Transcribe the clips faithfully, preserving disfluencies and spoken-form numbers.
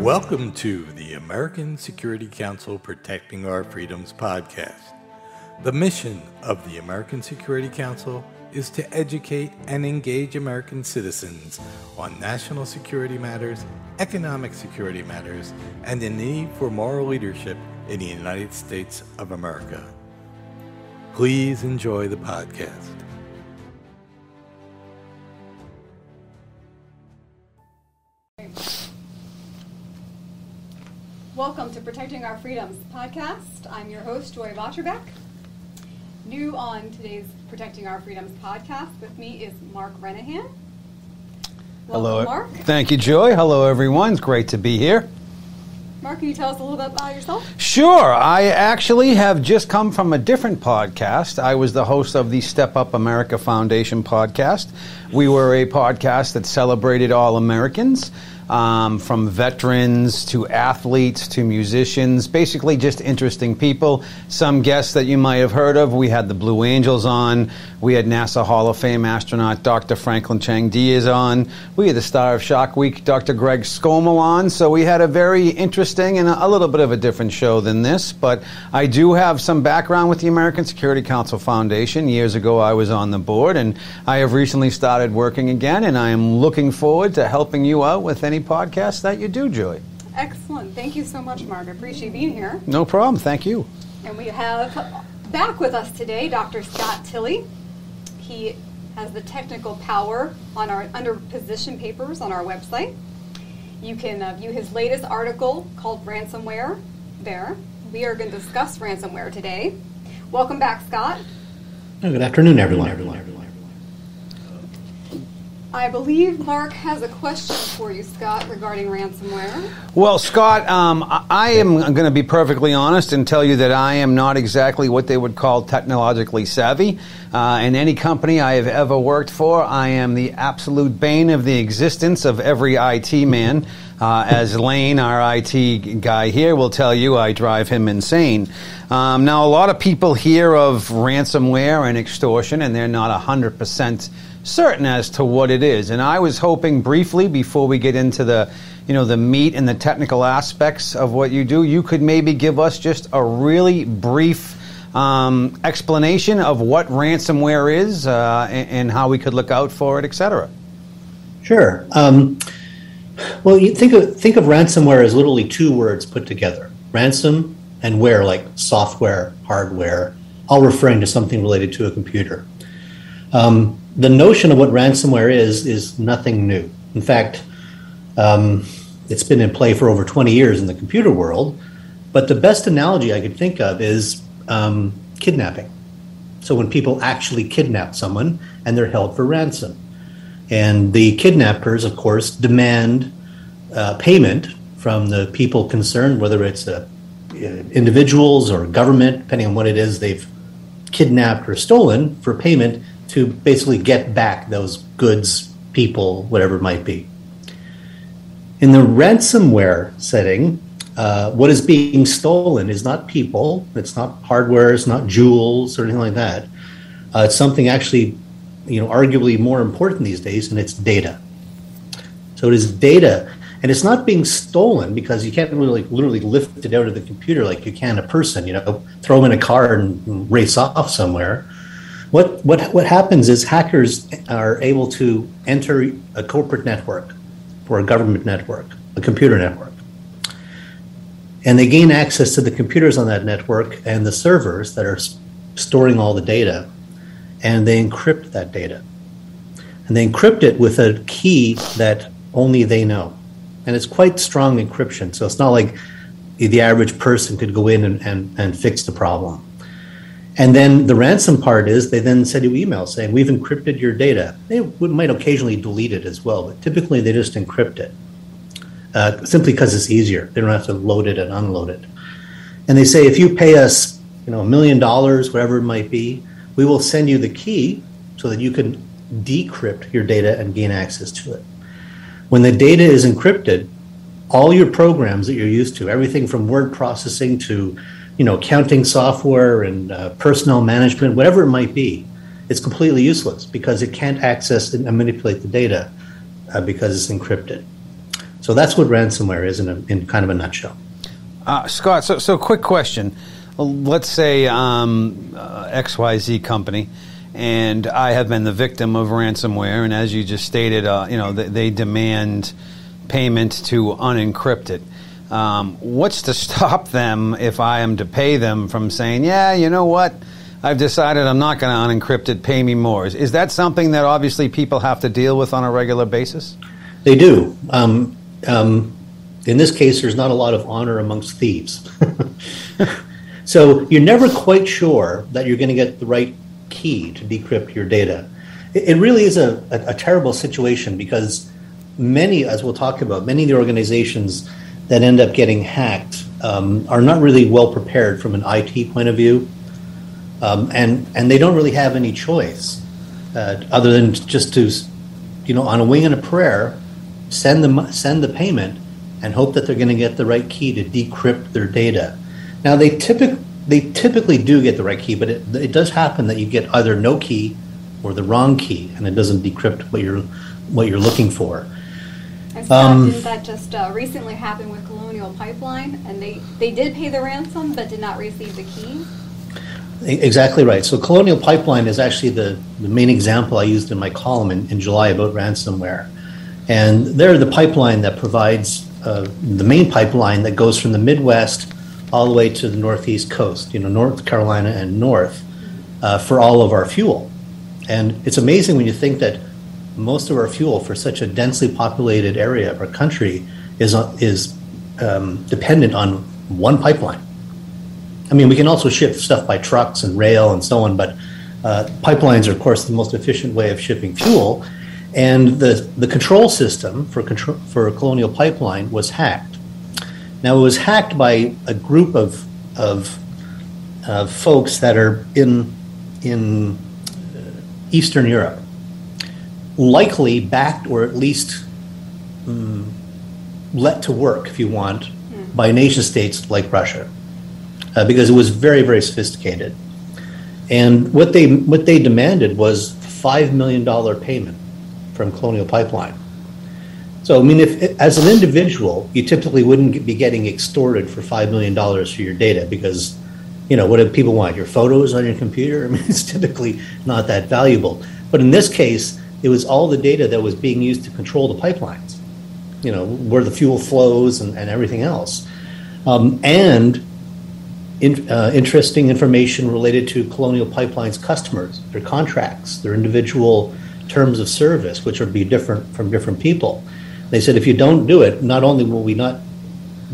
Welcome to the American Security Council Protecting Our Freedoms podcast. The mission of the American Security Council is to educate and engage American citizens on national security matters, economic security matters, and the need for moral leadership in the United States of America. Please enjoy the podcast. Welcome to Protecting Our Freedoms podcast. I'm your host, Joy Votrubeck. New on today's Protecting Our Freedoms podcast with me is Mark Renahan. Welcome, Hello, Mark. Thank you, Joy. Hello, everyone. It's great to be here. Mark, can you tell us a little bit about yourself? Sure. I actually have just come from a different podcast. I was the host of the Step Up America Foundation podcast. We were a podcast that celebrated all Americans. Um, from veterans to athletes to musicians, basically just interesting people. Some guests that you might have heard of, we had the Blue Angels on, we had NASA Hall of Fame astronaut Doctor Franklin Chang Diaz on, we had the star of Shock Week, Doctor Greg Skomel on, so we had a very interesting and a little bit of a different show than this, but I do have some background with the American Security Council Foundation. Years ago I was on the board, and I have recently started working again, and I am looking forward to helping you out with any podcast that you do, Joy. Excellent. Thank you so much, Mark. I appreciate being here. No problem. Thank you. And we have back with us today Doctor Scott Tilley. He has the technical power on our under position papers on our website. You can uh, view his latest article called Ransomware there. We are going to discuss ransomware today. Welcome back, Scott. Oh, good afternoon, everyone. Good afternoon, everyone. everyone. I believe Mark has a question for you, Scott, regarding ransomware. Well, Scott, um, I am going to be perfectly honest and tell you that I am not exactly what they would call technologically savvy. Uh, in any company I have ever worked for, I am the absolute bane of the existence of every I T man. Uh, as Lane, our I T guy here, will tell you, I drive him insane. Um, now, a lot of people hear of ransomware and extortion, and they're not one hundred percent certain as to what it is. And I was hoping briefly, before we get into the, you know, the meat and the technical aspects of what you do, you could maybe give us just a really brief um, explanation of what ransomware is uh, and, and how we could look out for it, et cetera. Sure. Um Well, you think of think of ransomware as literally two words put together: ransom and ware, like software, hardware, all referring to something related to a computer. Um, the notion of what ransomware is is nothing new. In fact, um, it's been in play for over twenty years in the computer world. But the best analogy I could think of is um, kidnapping. So when people actually kidnap someone and they're held for ransom. And the kidnappers, of course, demand uh, payment from the people concerned, whether it's uh, individuals or government, depending on what it is they've kidnapped or stolen, for payment to basically get back those goods, people, whatever it might be. In the ransomware setting, uh, what is being stolen is not people, it's not hardware, it's not jewels or anything like that. Uh, it's something actually, you know, arguably more important these days, and it's data. So it is data, and it's not being stolen because you can't really literally lift it out of the computer like you can a person, you know, throw them in a car and race off somewhere. What what what happens is hackers are able to enter a corporate network or a government network, a computer network, and they gain access to the computers on that network and the servers that are storing all the data. And they encrypt that data. And they encrypt it with a key that only they know. And it's quite strong encryption. So it's not like the average person could go in and, and, and fix the problem. And then the ransom part is they then send you email saying, we've encrypted your data. They might occasionally delete it as well, but typically they just encrypt it uh, simply because it's easier. They don't have to load it and unload it. And they say, if you pay us, you know, a million dollars, whatever it might be, we will send you the key so that you can decrypt your data and gain access to it. When the data is encrypted, all your programs that you're used to, everything from word processing to, you know, accounting software and uh, personnel management, whatever it might be, it's completely useless because it can't access and manipulate the data uh, because it's encrypted. So that's what ransomware is in, a, in kind of a nutshell. Uh, Scott, so, so quick question. Let's say um, uh, X Y Z company, and I have been the victim of ransomware, and as you just stated, uh, you know, they, they demand payment to unencrypt it. Um, what's to stop them, if I am to pay them, from saying, yeah, you know what, I've decided I'm not going to unencrypt it, pay me more? Is, is that something that obviously people have to deal with on a regular basis? They do. Um, um, in this case, there's not a lot of honor amongst thieves. So you're never quite sure that you're going to get the right key to decrypt your data. It, it really is a, a, a terrible situation, because many, as we'll talk about, many of the organizations that end up getting hacked um, are not really well prepared from an I T point of view, um, and and they don't really have any choice uh, other than just to, you know, on a wing and a prayer, send them send the payment and hope that they're going to get the right key to decrypt their data. Now they typic they typically do get the right key, but it it does happen that you get either no key or the wrong key, and it doesn't decrypt what you're what you're looking for. And so um, that just uh, recently happened with Colonial Pipeline, and they, they did pay the ransom but did not receive the key. Exactly right. So Colonial Pipeline is actually the, the main example I used in my column in, in July about ransomware. And they're the pipeline that provides, uh, the main pipeline that goes from the Midwest all the way to the Northeast coast, you know, North Carolina and north, uh, for all of our fuel. And it's amazing when you think that most of our fuel for such a densely populated area of our country is is um, dependent on one pipeline. I mean, we can also ship stuff by trucks and rail and so on, but uh, pipelines are, of course, the most efficient way of shipping fuel. And the, the control system for, contro- for Colonial Pipeline was hacked. Now, it was hacked by a group of, of uh, folks that are in, in Eastern Europe, likely backed or at least um, let to work, if you want, mm. by nation states like Russia, uh, because it was very, very sophisticated. And what they what they demanded was five million dollars payment from Colonial Pipeline. So, I mean, if as an individual, you typically wouldn't be getting extorted for five million dollars for your data, because, you know, what do people want? Your photos on your computer? I mean, it's typically not that valuable. But in this case, it was all the data that was being used to control the pipelines, you know, where the fuel flows and, and everything else. Um, and in, uh, interesting information related to Colonial Pipeline's customers, their contracts, their individual terms of service, which would be different from different people. They said, if you don't do it, not only will we not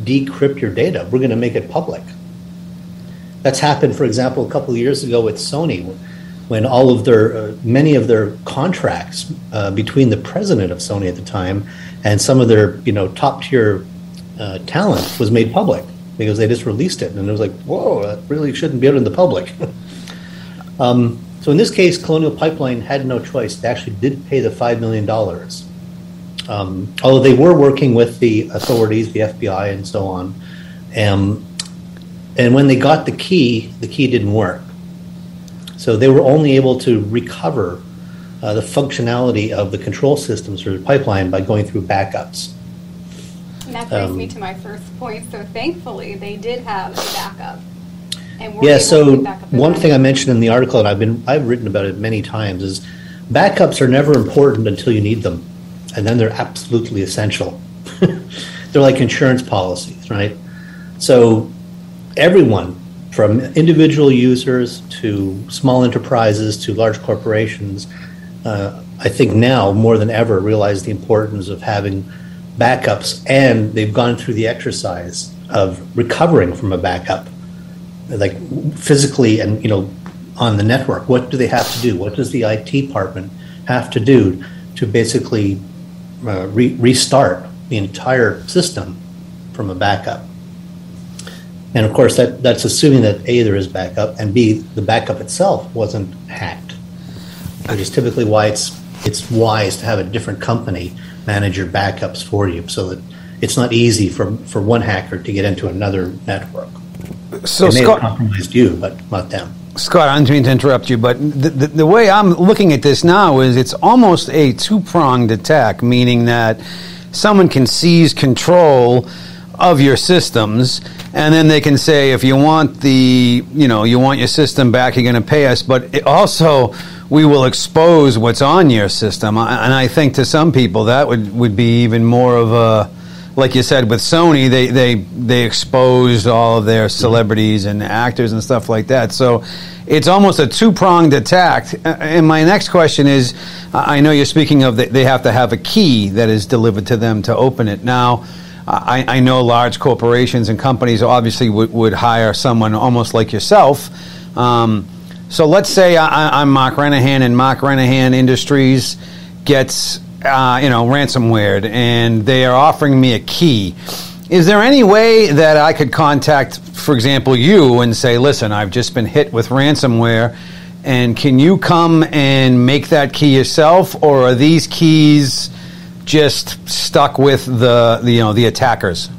decrypt your data, we're going to make it public. That's happened, for example, a couple of years ago with Sony, when all of their, uh, many of their contracts uh, between the president of Sony at the time and some of their, you know, top tier uh, talent was made public because they just released it. And it was like, whoa, that really shouldn't be out in the public. um, so in this case, Colonial Pipeline had no choice. They actually did pay the five million dollars. Um, although they were working with the authorities, the F B I and so on. Um, and when they got the key, the key didn't work. So they were only able to recover uh, the functionality of the control systems for the pipeline by going through backups. And that brings um, me to my first point. So thankfully, they did have a backup. And we're yeah, so backup one backup. thing I mentioned in the article, and I've, been, I've written about it many times, is backups are never important until you need them. And then they're absolutely essential. They're like insurance policies, right? So everyone, from individual users to small enterprises to large corporations, uh, I think now more than ever realize the importance of having backups, and they've gone through the exercise of recovering from a backup, like physically and, you know, on the network. What do they have to do? What does the I T department have to do to basically uh, re- restart the entire system from a backup? And of course, that, that's assuming that A, there is backup, and B, the backup itself wasn't hacked, which is typically why it's it's wise to have a different company manage your backups for you, so that it's not easy for for one hacker to get into another network. So it may Scott, have compromised you, but not them. Scott, I don't mean to interrupt you, but the, the, the way I'm looking at this now is it's almost a two-pronged attack, meaning that someone can seize control of your systems, and then they can say, if you want the, you know, you want your system back, you're going to pay us, but it also we will expose what's on your system. And I think to some people that would, would be even more of a, like you said, with Sony, they, they, they exposed all of their celebrities and actors and stuff like that. So it's almost a two-pronged attack. And my next question is, I know you're speaking of that they have to have a key that is delivered to them to open it. Now, I, I know large corporations and companies obviously would, would hire someone almost like yourself. Um, so let's say I, I'm Mark Renahan, and Mark Renahan Industries gets... Uh, you know, ransomware, and they are offering me a key. Is there any way that I could contact, for example, you and say, listen, I've just been hit with ransomware, and can you come and make that key yourself, or are these keys just stuck with the, the you know, the attackers?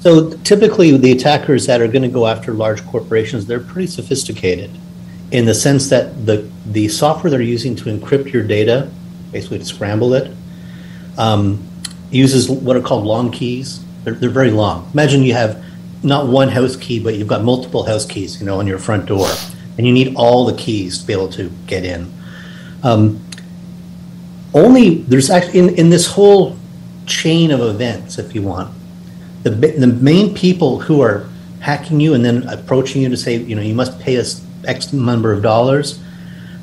So typically the attackers that are going to go after large corporations, they're pretty sophisticated in the sense that the, the software they're using to encrypt your data, basically to scramble it, um, uses what are called long keys. They're, they're very long. Imagine you have not one house key, but you've got multiple house keys, you know, on your front door, and you need all the keys to be able to get in. Um, only there's actually in, in this whole chain of events, if you want, the the main people who are hacking you and then approaching you to say, you know, you must pay us X number of dollars.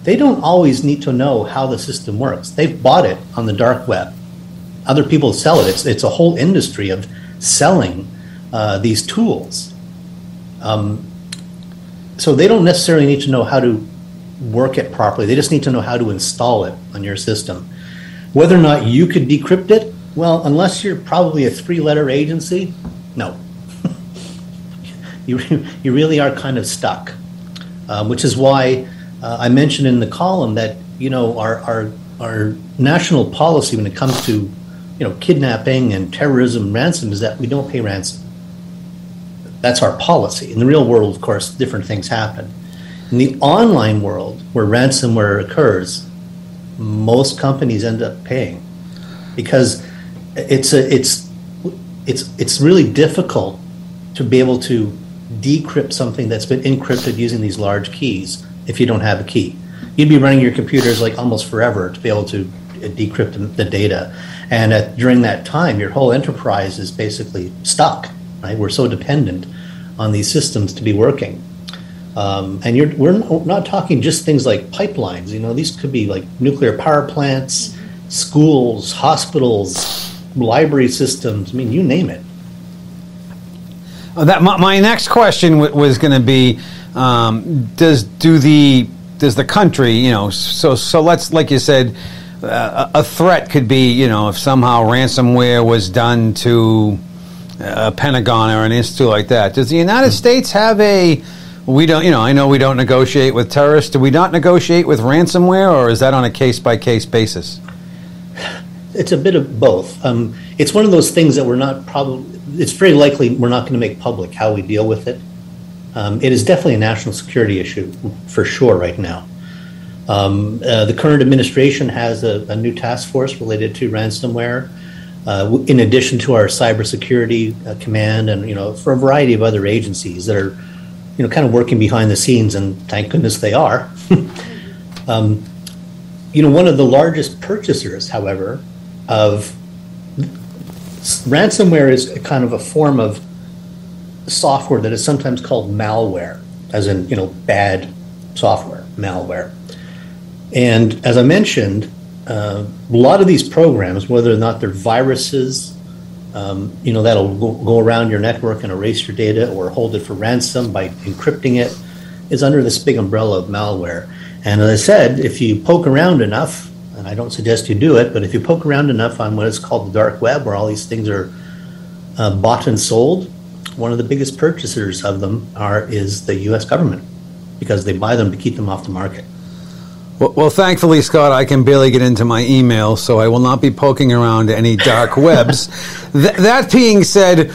They don't always need to know how the system works. They've bought it on the dark web. Other people sell it. It's it's a whole industry of selling uh, these tools. Um, so they don't necessarily need to know how to work it properly. They just need to know how to install it on your system. Whether or not you could decrypt it, well, unless you're probably a three-letter agency, no. you, you really are kind of stuck, uh, which is why... Uh, I mentioned in the column that, you know, our, our our national policy when it comes to, you know, kidnapping and terrorism, ransom, is that we don't pay ransom. That's our policy. In the real world, of course, different things happen. In the online world, where ransomware occurs, most companies end up paying because it's a, it's it's it's really difficult to be able to decrypt something that's been encrypted using these large keys. If you don't have a key, you'd be running your computers like almost forever to be able to decrypt the data. And at, during that time, your whole enterprise is basically stuck, right? We're so dependent on these systems to be working. Um, and you're, we're not talking just things like pipelines. You know, these could be like nuclear power plants, schools, hospitals, library systems. I mean, you name it. Uh, that my, my next question w- was going to be, Um, does do the does the country, you know, so so let's, like you said, uh, a threat could be, you know, if somehow ransomware was done to a Pentagon or an institute like that. Does the United States have a, we don't, you know, I know we don't negotiate with terrorists. Do we not negotiate with ransomware, or is that on a case-by-case basis? It's a bit of both. Um, it's one of those things that we're not probably, it's very likely we're not going to make public how we deal with it. Um, it is definitely a national security issue for sure right now. Um, uh, the current administration has a, a new task force related to ransomware, uh, in addition to our cybersecurity uh, command, and you know, for a variety of other agencies that are, you know, kind of working behind the scenes, and thank goodness they are. um, you know, one of the largest purchasers, however, of ransomware is kind of a form of software that is sometimes called malware, as in, you know, bad software, malware. And as I mentioned, uh, a lot of these programs, whether or not they're viruses, um, you know, that'll go, go around your network and erase your data or hold it for ransom by encrypting it, is under this big umbrella of malware. And as I said, if you poke around enough, and I don't suggest you do it, but if you poke around enough on what is called the dark web, where all these things are uh, bought and sold, one of the biggest purchasers of them are is the U S government, because they buy them to keep them off the market. Well, well, thankfully, Scott, I can barely get into my email, so I will not be poking around any dark webs. Th- that being said,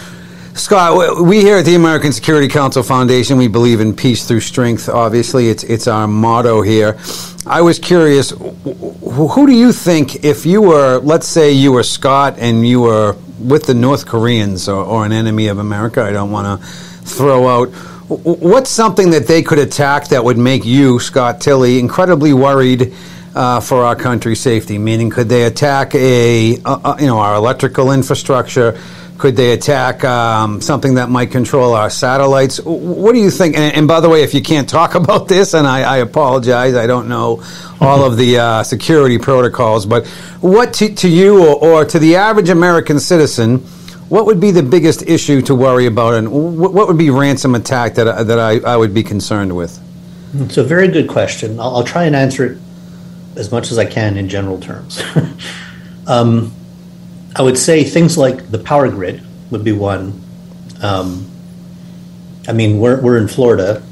Scott, we here at the American Security Council Foundation, we believe in peace through strength. Obviously, it's it's our motto here. I was curious, who do you think, if you were, let's say you were Scott and you were with the North Koreans or, or an enemy of America, I don't want to throw out, what's something that they could attack that would make you, Scott Tilley, incredibly worried uh, for our country's safety? Meaning, could they attack a, uh, you know, our electrical infrastructure? Could they attack um, something that might control our satellites? What do you think? And, and by the way, if you can't talk about this, and I, I apologize, I don't know all of the uh, security protocols, but what to, to you or, or to the average American citizen, what would be the biggest issue to worry about, and wh- what would be ransom attack that, uh, that I, I would be concerned with? It's a very good question. I'll, I'll try and answer it as much as I can in general terms. um I would say things like the power grid would be one. Um, I mean, we're we're in Florida,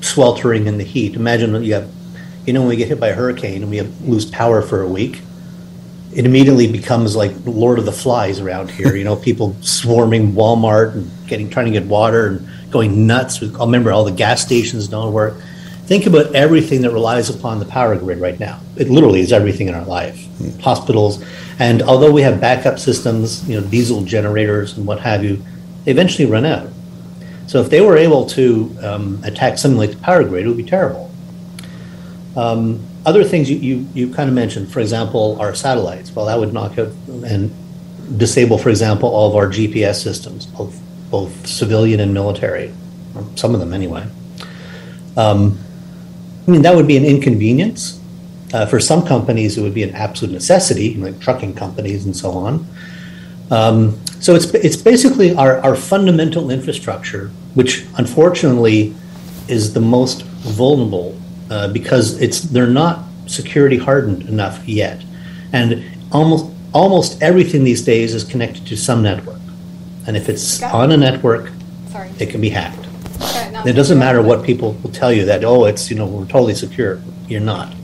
sweltering in the heat. Imagine you have, you know, when we get hit by a hurricane and we have, lose power for a week, it immediately becomes like Lord of the Flies around here. You know, people swarming Walmart and getting trying to get water and going nuts. I remember all the gas stations don't work. Think about everything that relies upon the power grid right now. It literally is everything in our life. Mm. Hospitals, and although we have backup systems, you know, diesel generators and what have you, they eventually run out. So if they were able to um, attack something like the power grid, it would be terrible. Um, other things you, you, you kind of mentioned, for example, our satellites. Well, that would knock out and disable, for example, all of our G P S systems, both, both civilian and military, or some of them anyway. Um, I mean, that would be an inconvenience. Uh, for some companies, it would be an absolute necessity, like trucking companies and so on. Um, so it's it's basically our, our fundamental infrastructure, which unfortunately is the most vulnerable uh, because it's they're not security hardened enough yet. And almost almost everything these days is connected to some network. And if it's Got on it. a network, Sorry. it can be hacked. It doesn't matter what people will tell you that, oh, it's, you know, we're totally secure. You're not.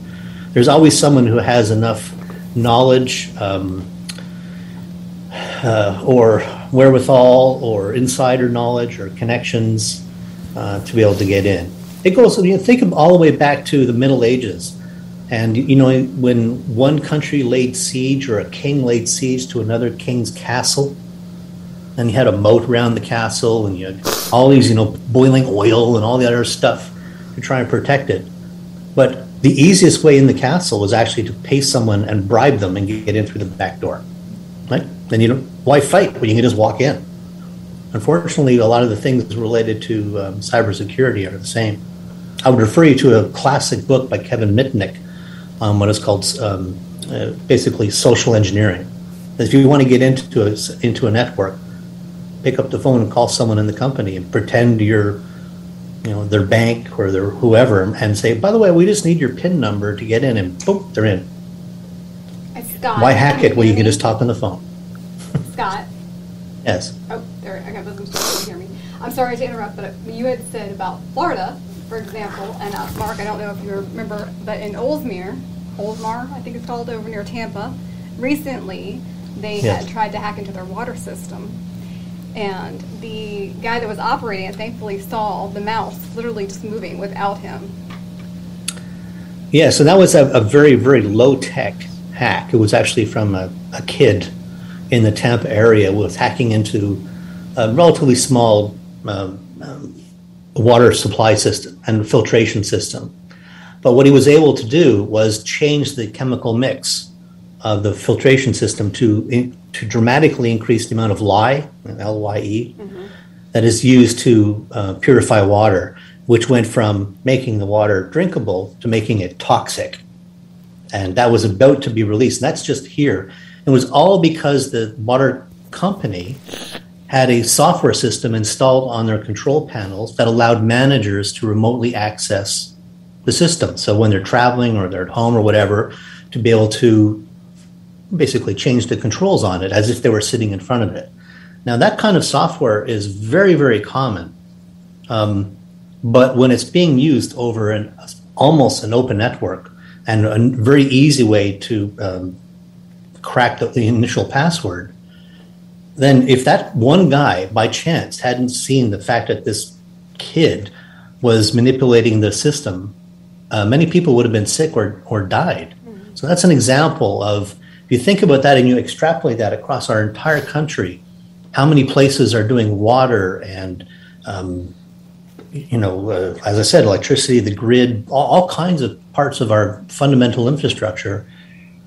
There's always someone who has enough knowledge um, uh, or wherewithal or insider knowledge or connections uh, to be able to get in. It goes, you know, think of all the way back to the Middle Ages. And, you know, when one country laid siege or a king laid siege to another king's castle, and you had a moat around the castle, and you had all these, you know, boiling oil and all the other stuff to try and protect it. But the easiest way in the castle was actually to pay someone and bribe them and get in through the back door, right? Then you don't, why fight when you can just walk in? Unfortunately, a lot of the things related to um, cybersecurity are the same. I would refer you to a classic book by Kevin Mitnick on what is called um, uh, basically social engineering. If you want to get into a, into a network, pick up the phone and call someone in the company and pretend you're, you know, their bank or their whoever, and say, by the way, we just need your PIN number to get in, and boom, they're in. Scott, why hack it? Well, you can just talk on the phone. Scott? Yes. Oh, there, I got those to hear me. I'm sorry to interrupt, but you had said about Florida, for example, and uh, Mark, I don't know if you remember, but in Oldsmar, Oldsmar, I think it's called, over near Tampa, recently they yes. had tried to hack into their water system. And the guy that was operating it thankfully saw the mouse literally just moving without him. Yeah, so that was a, a very, very low-tech hack. It was actually from a, a kid in the Tampa area who was hacking into a relatively small um, um, water supply system and filtration system. But what he was able to do was change the chemical mix of the filtration system to in, to dramatically increase the amount of lye, L Y E, mm-hmm. that is used to uh, purify water, which went from making the water drinkable to making it toxic. And that was about to be released. And that's just here. It was all because the water company had a software system installed on their control panels that allowed managers to remotely access the system. So when they're traveling or they're at home or whatever, to be able to basically changed the controls on it as if they were sitting in front of it. Now, that kind of software is very, very common. Um, but when it's being used over an almost an open network and a very easy way to um, crack the, the initial password, then if that one guy by chance hadn't seen the fact that this kid was manipulating the system, uh, many people would have been sick or, or died. Mm-hmm. So that's an example of, if you think about that and you extrapolate that across our entire country, how many places are doing water and, um, you know, uh, as I said, electricity, the grid, all, all kinds of parts of our fundamental infrastructure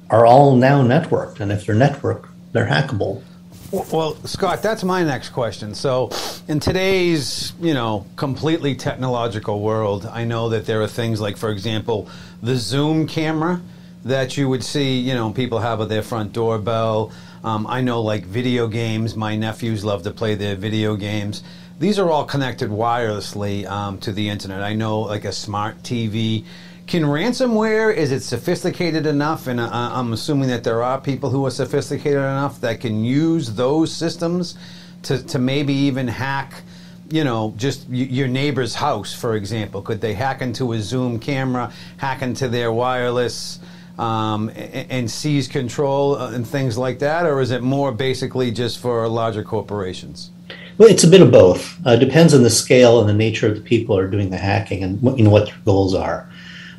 are all now networked. And if they're networked, they're hackable. Well, Scott, that's my next question. So in today's, you know, completely technological world, I know that there are things like, for example, the Zoom camera that you would see, you know, people have at their front doorbell. Um, I know, like, video games. My nephews love to play their video games. These are all connected wirelessly um, to the internet. I know, like, a smart T V. Can ransomware, is it sophisticated enough? And uh, I'm assuming that there are people who are sophisticated enough that can use those systems to, to maybe even hack, you know, just y your neighbor's house, for example. Could they hack into a Zoom camera, hack into their wireless, um, and, and seize control and things like that? Or is it more basically just for larger corporations? Well, it's a bit of both. Uh, depends on the scale and the nature of the people who are doing the hacking and what, you know, what their goals are.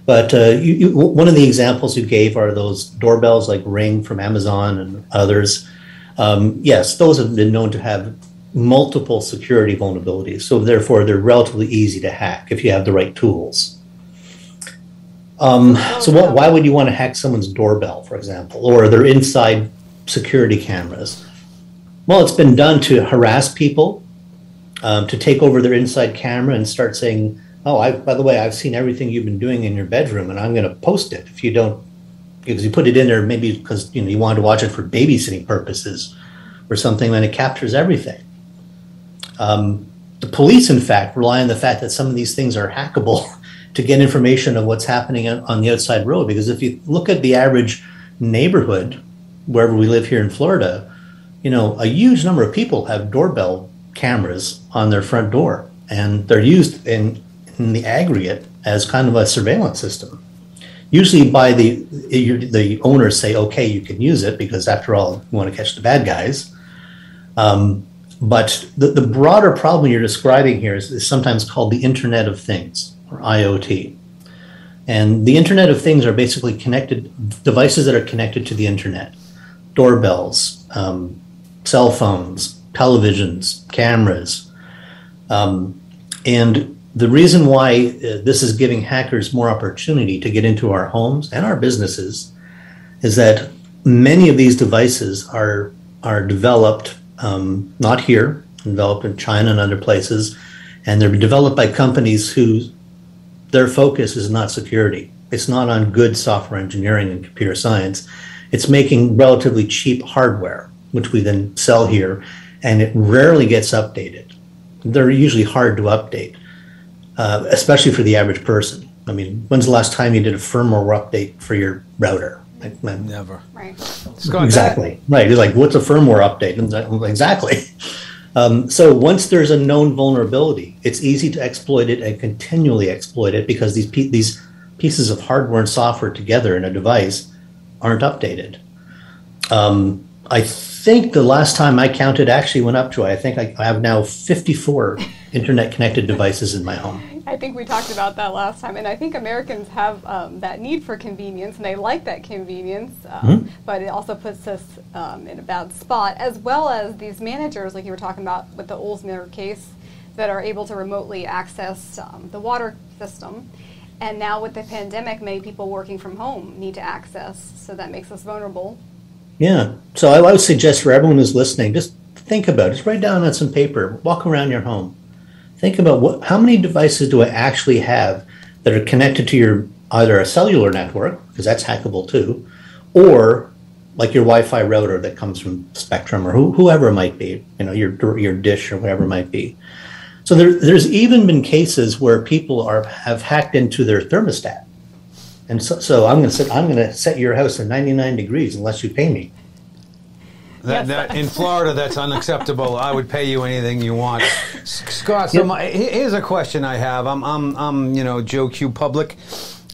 But uh, you, you, one of the examples you gave are those doorbells like Ring from Amazon and others. Um, yes, those have been known to have multiple security vulnerabilities. So therefore, they're relatively easy to hack if you have the right tools. Um, so what, why would you want to hack someone's doorbell, for example, or their inside security cameras? Well, it's been done to harass people, um, to take over their inside camera and start saying, oh, I, by the way, I've seen everything you've been doing in your bedroom, and I'm going to post it if you don't, because you put it in there maybe because you know you wanted to watch it for babysitting purposes or something, and it captures everything. Um, the police, in fact, rely on the fact that some of these things are hackable to get information of what's happening on the outside road, because if you look at the average neighborhood, wherever we live here in Florida, you know, a huge number of people have doorbell cameras on their front door, and they're used in in the aggregate as kind of a surveillance system. Usually by the, the owners say, okay, you can use it because after all, you want to catch the bad guys. Um, but the, the broader problem you're describing here is, is sometimes called the Internet of Things, or I O T. And the Internet of Things are basically connected, devices that are connected to the Internet, doorbells, um, cell phones, televisions, cameras. Um, and the reason why uh, this is giving hackers more opportunity to get into our homes and our businesses is that many of these devices are, are developed, um, not here, developed in China and other places, and they're developed by companies who their focus is not security. It's not on good software engineering and computer science. It's making relatively cheap hardware, which we then sell here, and it rarely gets updated. They're usually hard to update. Uh, especially for the average person. I mean, when's the last time you did a firmware update for your router? Like, man, never. Right. Exactly. Right. You're like, what's a firmware update? And I'm like, exactly. Um, so once there's a known vulnerability, it's easy to exploit it and continually exploit it because these pe these pieces of hardware and software together in a device aren't updated. Um, I think the last time I counted actually went up to, I think I, I have now fifty-four internet-connected devices in my home. I think we talked about that last time, and I think Americans have um, that need for convenience, and they like that convenience, um, mm-hmm. but it also puts us um, in a bad spot, as well as these managers, like you were talking about with the Oldsmar case, that are able to remotely access um, the water system. And now with the pandemic, many people working from home need to access, so that makes us vulnerable. Yeah. So I would suggest for everyone who's listening, just think about it. Just write down on some paper, walk around your home. Think about what, how many devices do I actually have that are connected to your either a cellular network, because that's hackable too, or like your Wi-Fi router that comes from Spectrum or who, whoever it might be, you know, your, your dish or whatever it might be. So there, there's even been cases where people are, have hacked into their thermostat. And so, so I'm going to set, I'm going to set your house at ninety-nine degrees unless you pay me. That, yes. that, in Florida, that's unacceptable. I would pay you anything you want, Scott. So yep. my, here's a question I have. I'm, I'm, I'm, you know, Joe Q Public.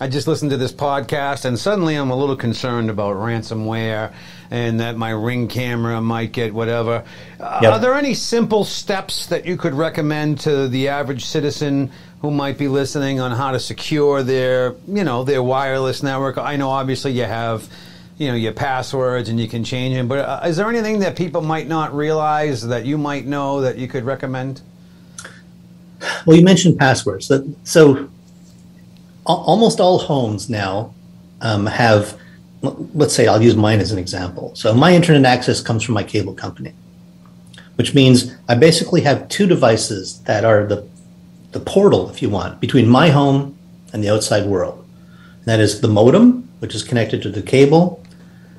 I just listened to this podcast, and suddenly I'm a little concerned about ransomware and that my Ring camera might get whatever. Uh, yep. Are there any simple steps that you could recommend to the average citizen who might be listening on how to secure their, you know, their wireless network? I know obviously you have, you know, your passwords and you can change them, but uh, is there anything that people might not realize that you might know that you could recommend? Well, you mentioned passwords. So almost all homes now um, have, let's say, I'll use mine as an example. So my internet access comes from my cable company, which means I basically have two devices that are the, the portal, if you want, between my home and the outside world. And that is the modem, which is connected to the cable,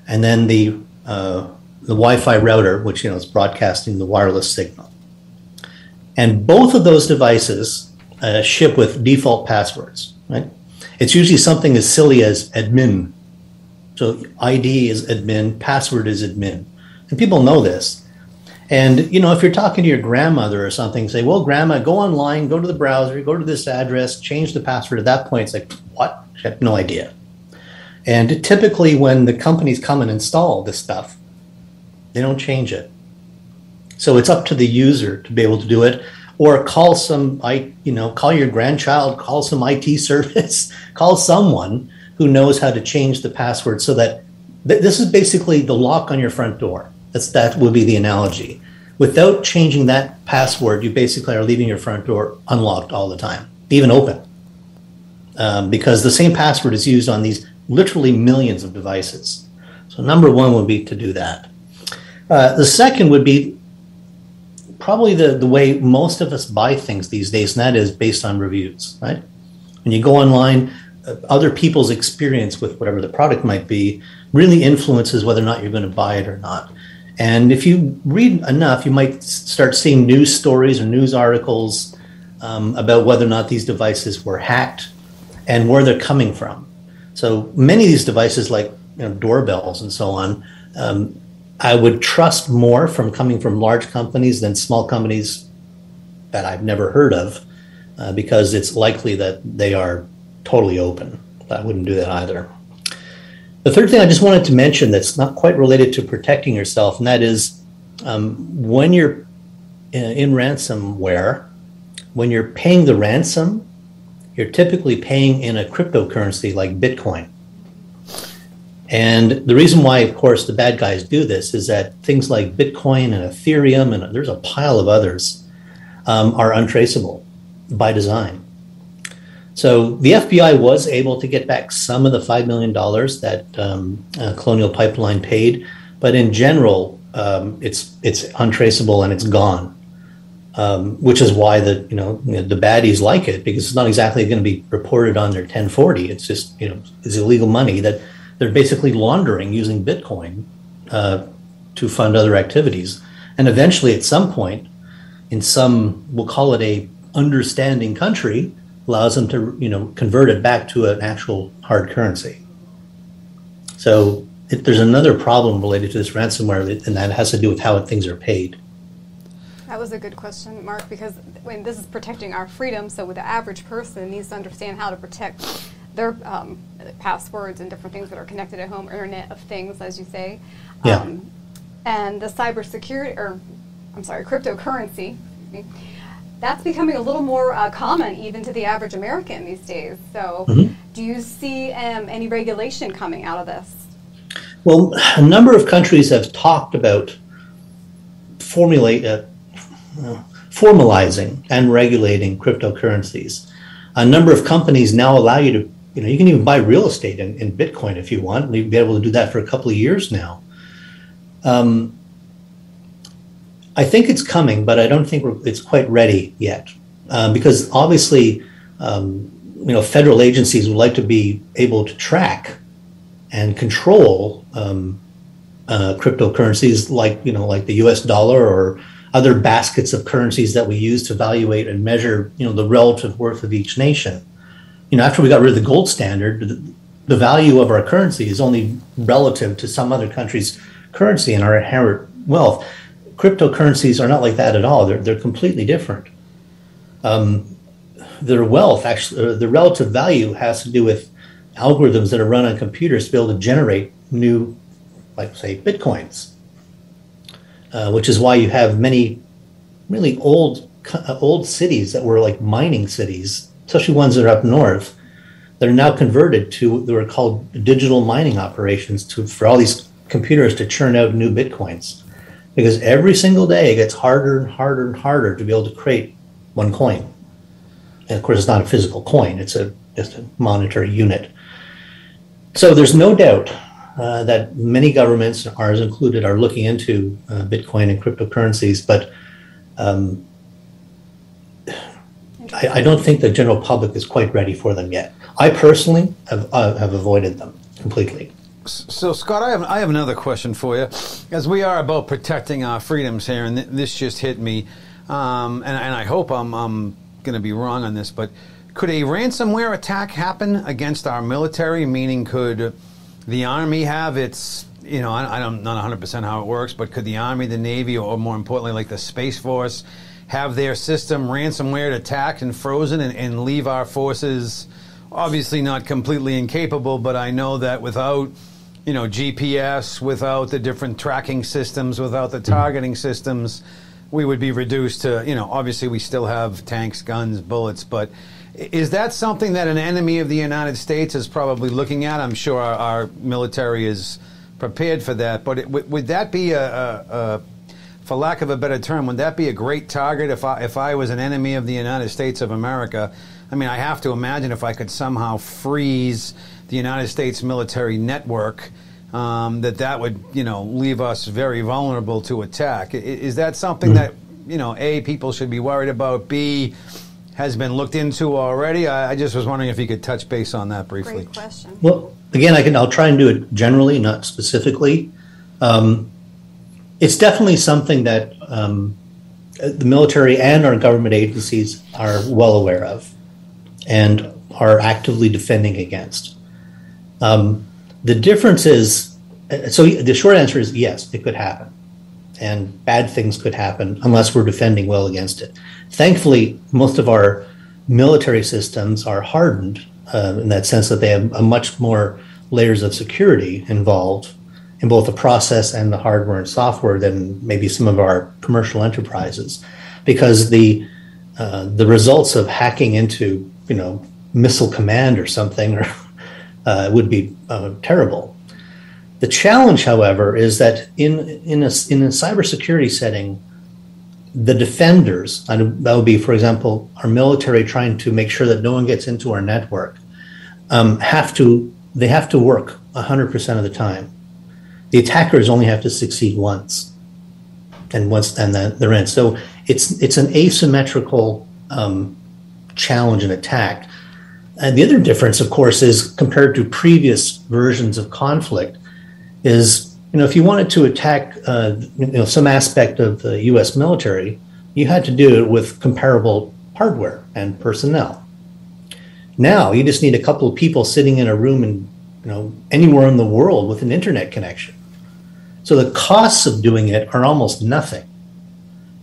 and then the, uh, the Wi-Fi router, which, you know, is broadcasting the wireless signal. And both of those devices uh, ship with default passwords, right? It's usually something as silly as admin. So I D is admin, password is admin. And people know this. And, you know, if you're talking to your grandmother or something, say, well, grandma, go online, go to the browser, go to this address, change the password. At that point, it's like, what? I have no idea. And typically when the companies come and install this stuff, they don't change it. So it's up to the user to be able to do it, or call some, I, you know, call your grandchild, call some I T service, call someone who knows how to change the password so that th this is basically the lock on your front door. That's, that would be the analogy. Without changing that password, you basically are leaving your front door unlocked all the time, even open, um, because the same password is used on these literally millions of devices. So number one would be to do that. Uh, the second would be probably the, the way most of us buy things these days, and that is based on reviews, right? When you go online, uh, other people's experience with whatever the product might be really influences whether or not you're going to buy it or not. And if you read enough, you might start seeing news stories or news articles um, about whether or not these devices were hacked and where they're coming from. So many of these devices, like, you know, doorbells and so on, um, I would trust more from coming from large companies than small companies that I've never heard of, uh, because it's likely that they are totally open. I wouldn't do that either. The third thing I just wanted to mention that's not quite related to protecting yourself, and that is um, when you're in ransomware, when you're paying the ransom, you're typically paying in a cryptocurrency like Bitcoin. And the reason why, of course, the bad guys do this is that things like Bitcoin and Ethereum, and there's a pile of others, um, are untraceable by design. So the F B I was able to get back some of the five million dollars that um, uh, Colonial Pipeline paid, but in general, um, it's, it's untraceable and it's gone, um, which is why the, you know, the baddies like it, because it's not exactly going to be reported on their ten forty. It's just, you know, it's illegal money that they're basically laundering using Bitcoin uh, to fund other activities. And eventually, at some point, in some, we'll call it a understanding country, allows them to, you know, convert it back to an actual hard currency. So if there's another problem related to this ransomware, and that has to do with how things are paid. That was a good question, Mark, because when this is protecting our freedom, so the average person needs to understand how to protect their um, passwords and different things that are connected at home, Internet of Things, as you say. Yeah. Um, and the cybersecurity, or I'm sorry, cryptocurrency, that's becoming a little more uh, common even to the average American these days. So mm-hmm. do you see um, any regulation coming out of this? Well, a number of countries have talked about formulate, uh, uh, formalizing and regulating cryptocurrencies. A number of companies now allow you to, you know, you can even buy real estate in, in Bitcoin if you want. You've been able to do that for a couple of years now. Um, I think it's coming, but I don't think we're, it's quite ready yet, uh, because obviously, um, you know, federal agencies would like to be able to track and control um, uh, cryptocurrencies, like, you know, like the U S dollar or other baskets of currencies that we use to evaluate and measure, you know, the relative worth of each nation. You know, after we got rid of the gold standard, the, the value of our currency is only relative to some other country's currency and our inherent wealth. Cryptocurrencies are not like that at all. They're, they're completely different. Um, their wealth, actually, the relative value has to do with algorithms that are run on computers to be able to generate new, like say, Bitcoins, uh, which is why you have many really old old cities that were like mining cities, especially ones that are up north, that are now converted to, they were called digital mining operations to, for all these computers to churn out new Bitcoins. Because every single day it gets harder and harder and harder to be able to create one coin. And of course, it's not a physical coin, it's a, just a monetary unit. So there's no doubt uh, that many governments, ours included, are looking into uh, Bitcoin and cryptocurrencies, but um, I, I don't think the general public is quite ready for them yet. I personally have, uh, have avoided them completely. So, Scott, I have, I have another question for you. As we are about protecting our freedoms here, and th this just hit me, um, and, and I hope I'm, I'm going to be wrong on this, but could a ransomware attack happen against our military? Meaning, could the Army have its, you know, I, I'm not one hundred percent how it works, but could the Army, the Navy, or more importantly, like the Space Force, have their system ransomware attacked and frozen and, and leave our forces obviously not completely incapable, but I know that without, you know, G P S, without the different tracking systems, without the targeting systems, we would be reduced to, you know, obviously we still have tanks, guns, bullets, but is that something that an enemy of the United States is probably looking at? I'm sure our, our military is prepared for that, but it, would, would that be a, a, a, for lack of a better term, would that be a great target if I, if I was an enemy of the United States of America? I mean, I have to imagine if I could somehow freeze the United States military network, um, that that would, you know, leave us very vulnerable to attack. Is that something that, you know, A, people should be worried about, B, has been looked into already? I, I just was wondering if you could touch base on that briefly. Great question. Well, again, I can, I'll try and do it generally, not specifically. Um, it's definitely something that um, the military and our government agencies are well aware of and are actively defending against. Um, the difference is, so the short answer is yes, it could happen. And bad things could happen unless we're defending well against it. Thankfully, most of our military systems are hardened uh, in that sense that they have a much more layers of security involved in both the process and the hardware and software than maybe some of our commercial enterprises. Because the, uh, the results of hacking into, you know, missile command or something or Uh, would be uh, terrible. The challenge, however, is that in in a, in a cybersecurity setting, the defenders, and that would be, for example, our military trying to make sure that no one gets into our network, um, have to they have to work one hundred percent of the time. The attackers only have to succeed once, and once and then they're in. So it's it's an asymmetrical um, challenge and attack. And the other difference, of course, is compared to previous versions of conflict is, you know, if you wanted to attack, uh, you know, some aspect of the U S military, you had to do it with comparable hardware and personnel. Now, you just need a couple of people sitting in a room in, you know, anywhere in the world with an internet connection. So the costs of doing it are almost nothing.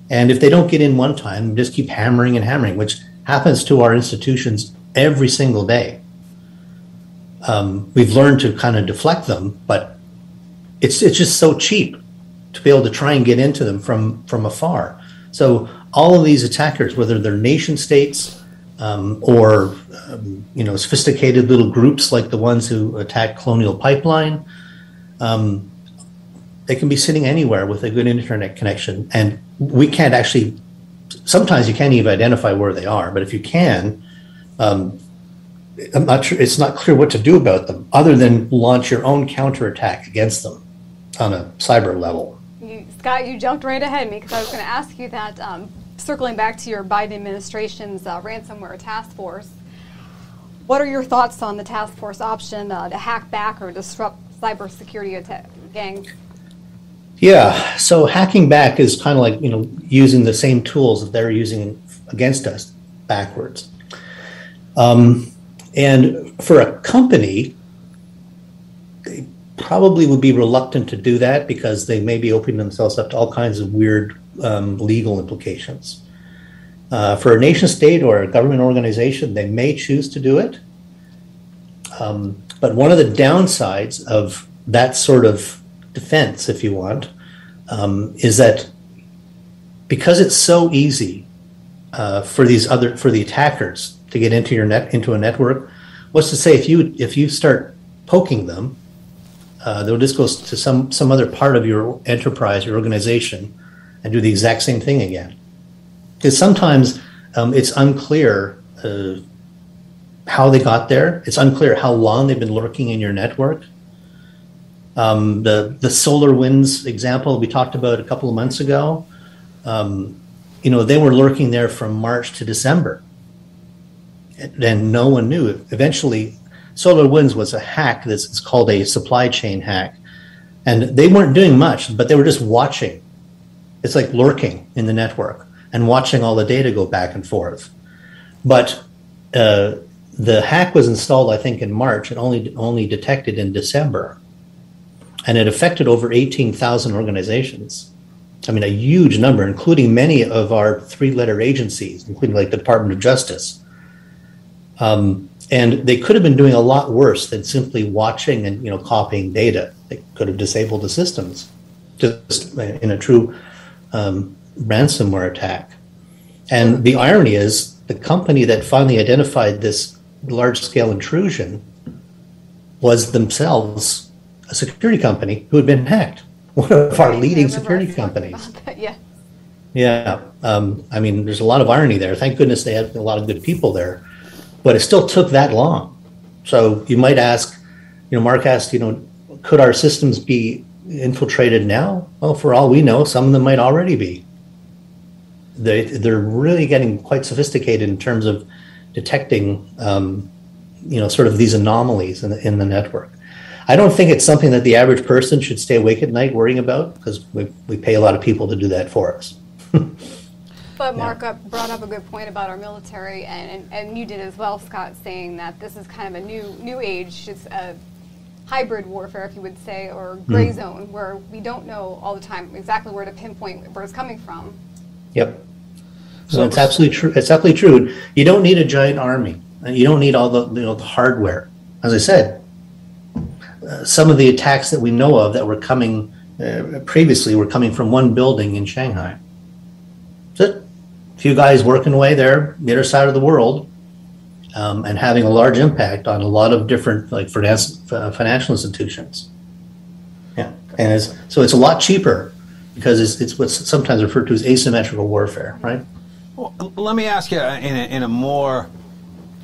And if they don't get in one time, just keep hammering and hammering, which happens to our institutions every single day. Um, we've learned to kind of deflect them, but it's it's just so cheap to be able to try and get into them from from afar. So all of these attackers, whether they're nation states um, or um, you know, sophisticated little groups like the ones who attacked Colonial Pipeline, um, they can be sitting anywhere with a good internet connection, and we can't actually. Sometimes you can't even identify where they are, but if you can. Um, I'm not sure, it's not clear what to do about them other than launch your own counterattack against them on a cyber level. You, Scott, you jumped right ahead of me because I was going to ask you that, um, circling back to your Biden administration's uh, ransomware task force, what are your thoughts on the task force option uh, to hack back or disrupt cybersecurity attack gangs? Yeah, so hacking back is kind of like, you know, using the same tools that they're using against us backwards. Um, and for a company, they probably would be reluctant to do that because they may be opening themselves up to all kinds of weird um, legal implications. Uh, for a nation state or a government organization, they may choose to do it. Um, But one of the downsides of that sort of defense, if you want, um, is that because it's so easy uh, for these other for the attackers to get into your net into a network, what's to say if you if you start poking them, uh, they'll just go to some some other part of your enterprise, your organization, and do the exact same thing again. Because sometimes um, it's unclear uh, how they got there. It's unclear how long they've been lurking in your network. Um, the the SolarWinds example we talked about a couple of months ago, um, you know, they were lurking there from March to December, and, and no one knew. Eventually, SolarWinds was a hack. This is called a supply chain hack, and they weren't doing much, but they were just watching. It's like lurking in the network and watching all the data go back and forth. But uh, the hack was installed, I think, in March and only only detected in December. And it affected over eighteen thousand organizations. I mean, a huge number, including many of our three-letter agencies, including like the Department of Justice. Um, and they could have been doing a lot worse than simply watching and, you know, copying data. They could have disabled the systems just in a true um, ransomware attack. And the irony is the company that finally identified this large-scale intrusion was themselves a security company who had been hacked. One of our leading security companies. Yeah. Yeah. Um, I mean, there's a lot of irony there. Thank goodness they had a lot of good people there, but it still took that long. So you might ask, you know, Mark asked, you know, could our systems be infiltrated now? Well, for all we know, some of them might already be. They, they're really getting quite sophisticated in terms of detecting, um, you know, sort of these anomalies in the, in the network. I don't think it's something that the average person should stay awake at night worrying about, because we, we pay a lot of people to do that for us. But Mark yeah. up, brought up a good point about our military, and, and, and you did as well, Scott, saying that this is kind of a new new age, just a hybrid warfare, if you would say, or gray mm. zone, where we don't know all the time exactly where to pinpoint where it's coming from. Yep. So well, it's absolutely true. It's absolutely true. You don't need a giant army. You don't need all the you know the hardware. As I said. Uh, some of the attacks that we know of that were coming uh, previously were coming from one building in Shanghai. That's it. A few guys working away there, the other side of the world, um, and having a large impact on a lot of different like finance, uh, financial institutions. Yeah, and it's, so it's a lot cheaper because it's, it's what's sometimes referred to as asymmetrical warfare, right? Well, let me ask you in a, in a more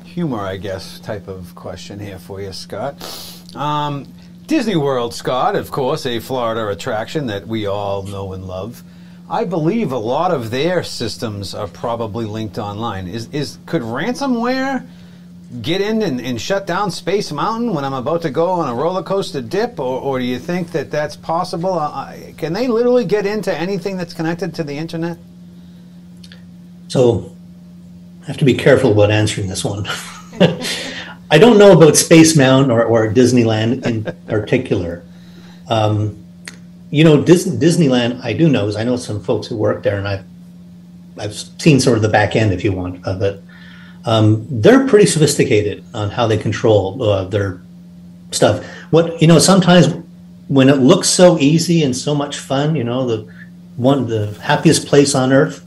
humor, I guess, type of question here for you, Scott. Um, Disney World, Scott, of course, a Florida attraction that we all know and love. I believe a lot of their systems are probably linked online. Is is could ransomware get in and, and shut down Space Mountain when I'm about to go on a roller coaster dip, or, or do you think that that's possible? Uh, can they literally get into anything that's connected to the internet? So, I have to be careful about answering this one. I don't know about Space Mountain or, or Disneyland in particular. Um, you know, Dis Disneyland, I do know, is I know some folks who work there, and I've, I've seen sort of the back end, if you want, of it. Um, they're pretty sophisticated on how they control uh, their stuff. What, you know, sometimes when it looks so easy and so much fun, you know, the one, the happiest place on earth,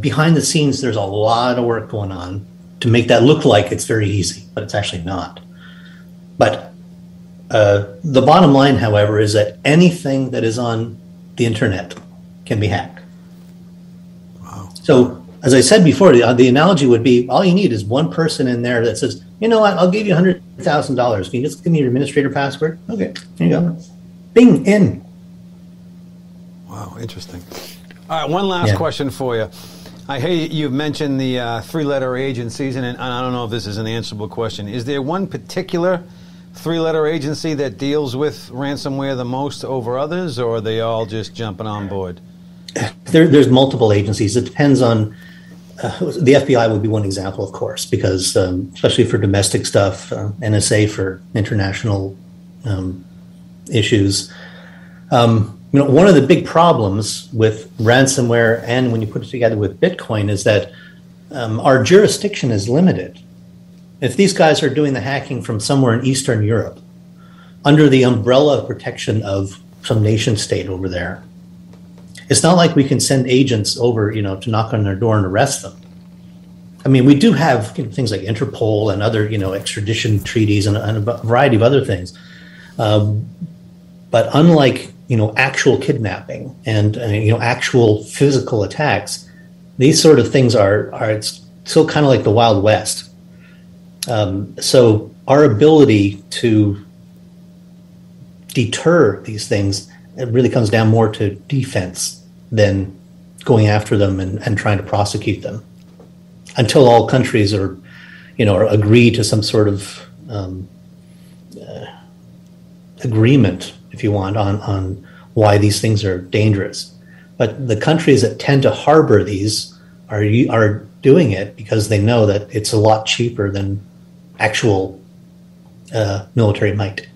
behind the scenes, there's a lot of work going on to make that look like it's very easy, but it's actually not. But uh, the bottom line, however, is that anything that is on the internet can be hacked. Wow. So as I said before, the, the analogy would be, all you need is one person in there that says, you know what, I'll give you one hundred thousand dollars. Can you just give me your administrator password? Okay, here you go. Bing, in. Wow, interesting. All right, one last yeah. question for you. I hear you've mentioned the uh, three-letter agencies, and I don't know if this is an answerable question. Is there one particular three-letter agency that deals with ransomware the most over others, or are they all just jumping on board? There, there's multiple agencies. It depends on uh, – the F B I would be one example, of course, because um, especially for domestic stuff, uh, N S A for international um, issues. Um You know, one of the big problems with ransomware and when you put it together with Bitcoin is that um, our jurisdiction is limited. if these guys are doing the hacking from somewhere in Eastern Europe, under the umbrella of protection of some nation state over there, it's not like we can send agents over, you know, to knock on their door and arrest them. I mean, we do have you know, things like Interpol and other, you know, extradition treaties and, and a variety of other things. Um, but unlike, you know, actual kidnapping and, uh, you know, actual physical attacks, these sort of things are, are it's still kind of like the Wild West. Um, so our ability to deter these things, it really comes down more to defense than going after them and, and trying to prosecute them. Until all countries are, you know, are agree to some sort of um, uh, agreement, if you want, on, on why these things are dangerous. But the countries that tend to harbor these are, are doing it because they know that it's a lot cheaper than actual uh, military might.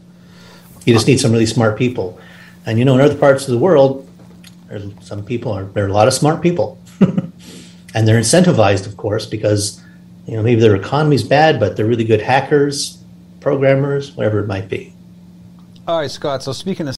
You just need some really smart people. And, you know, in other parts of the world, there's some people are, there are a lot of smart people. And they're incentivized, of course, because, you know, maybe their economy's bad, but they're really good hackers, programmers, whatever it might be. All right, Scott. So speaking of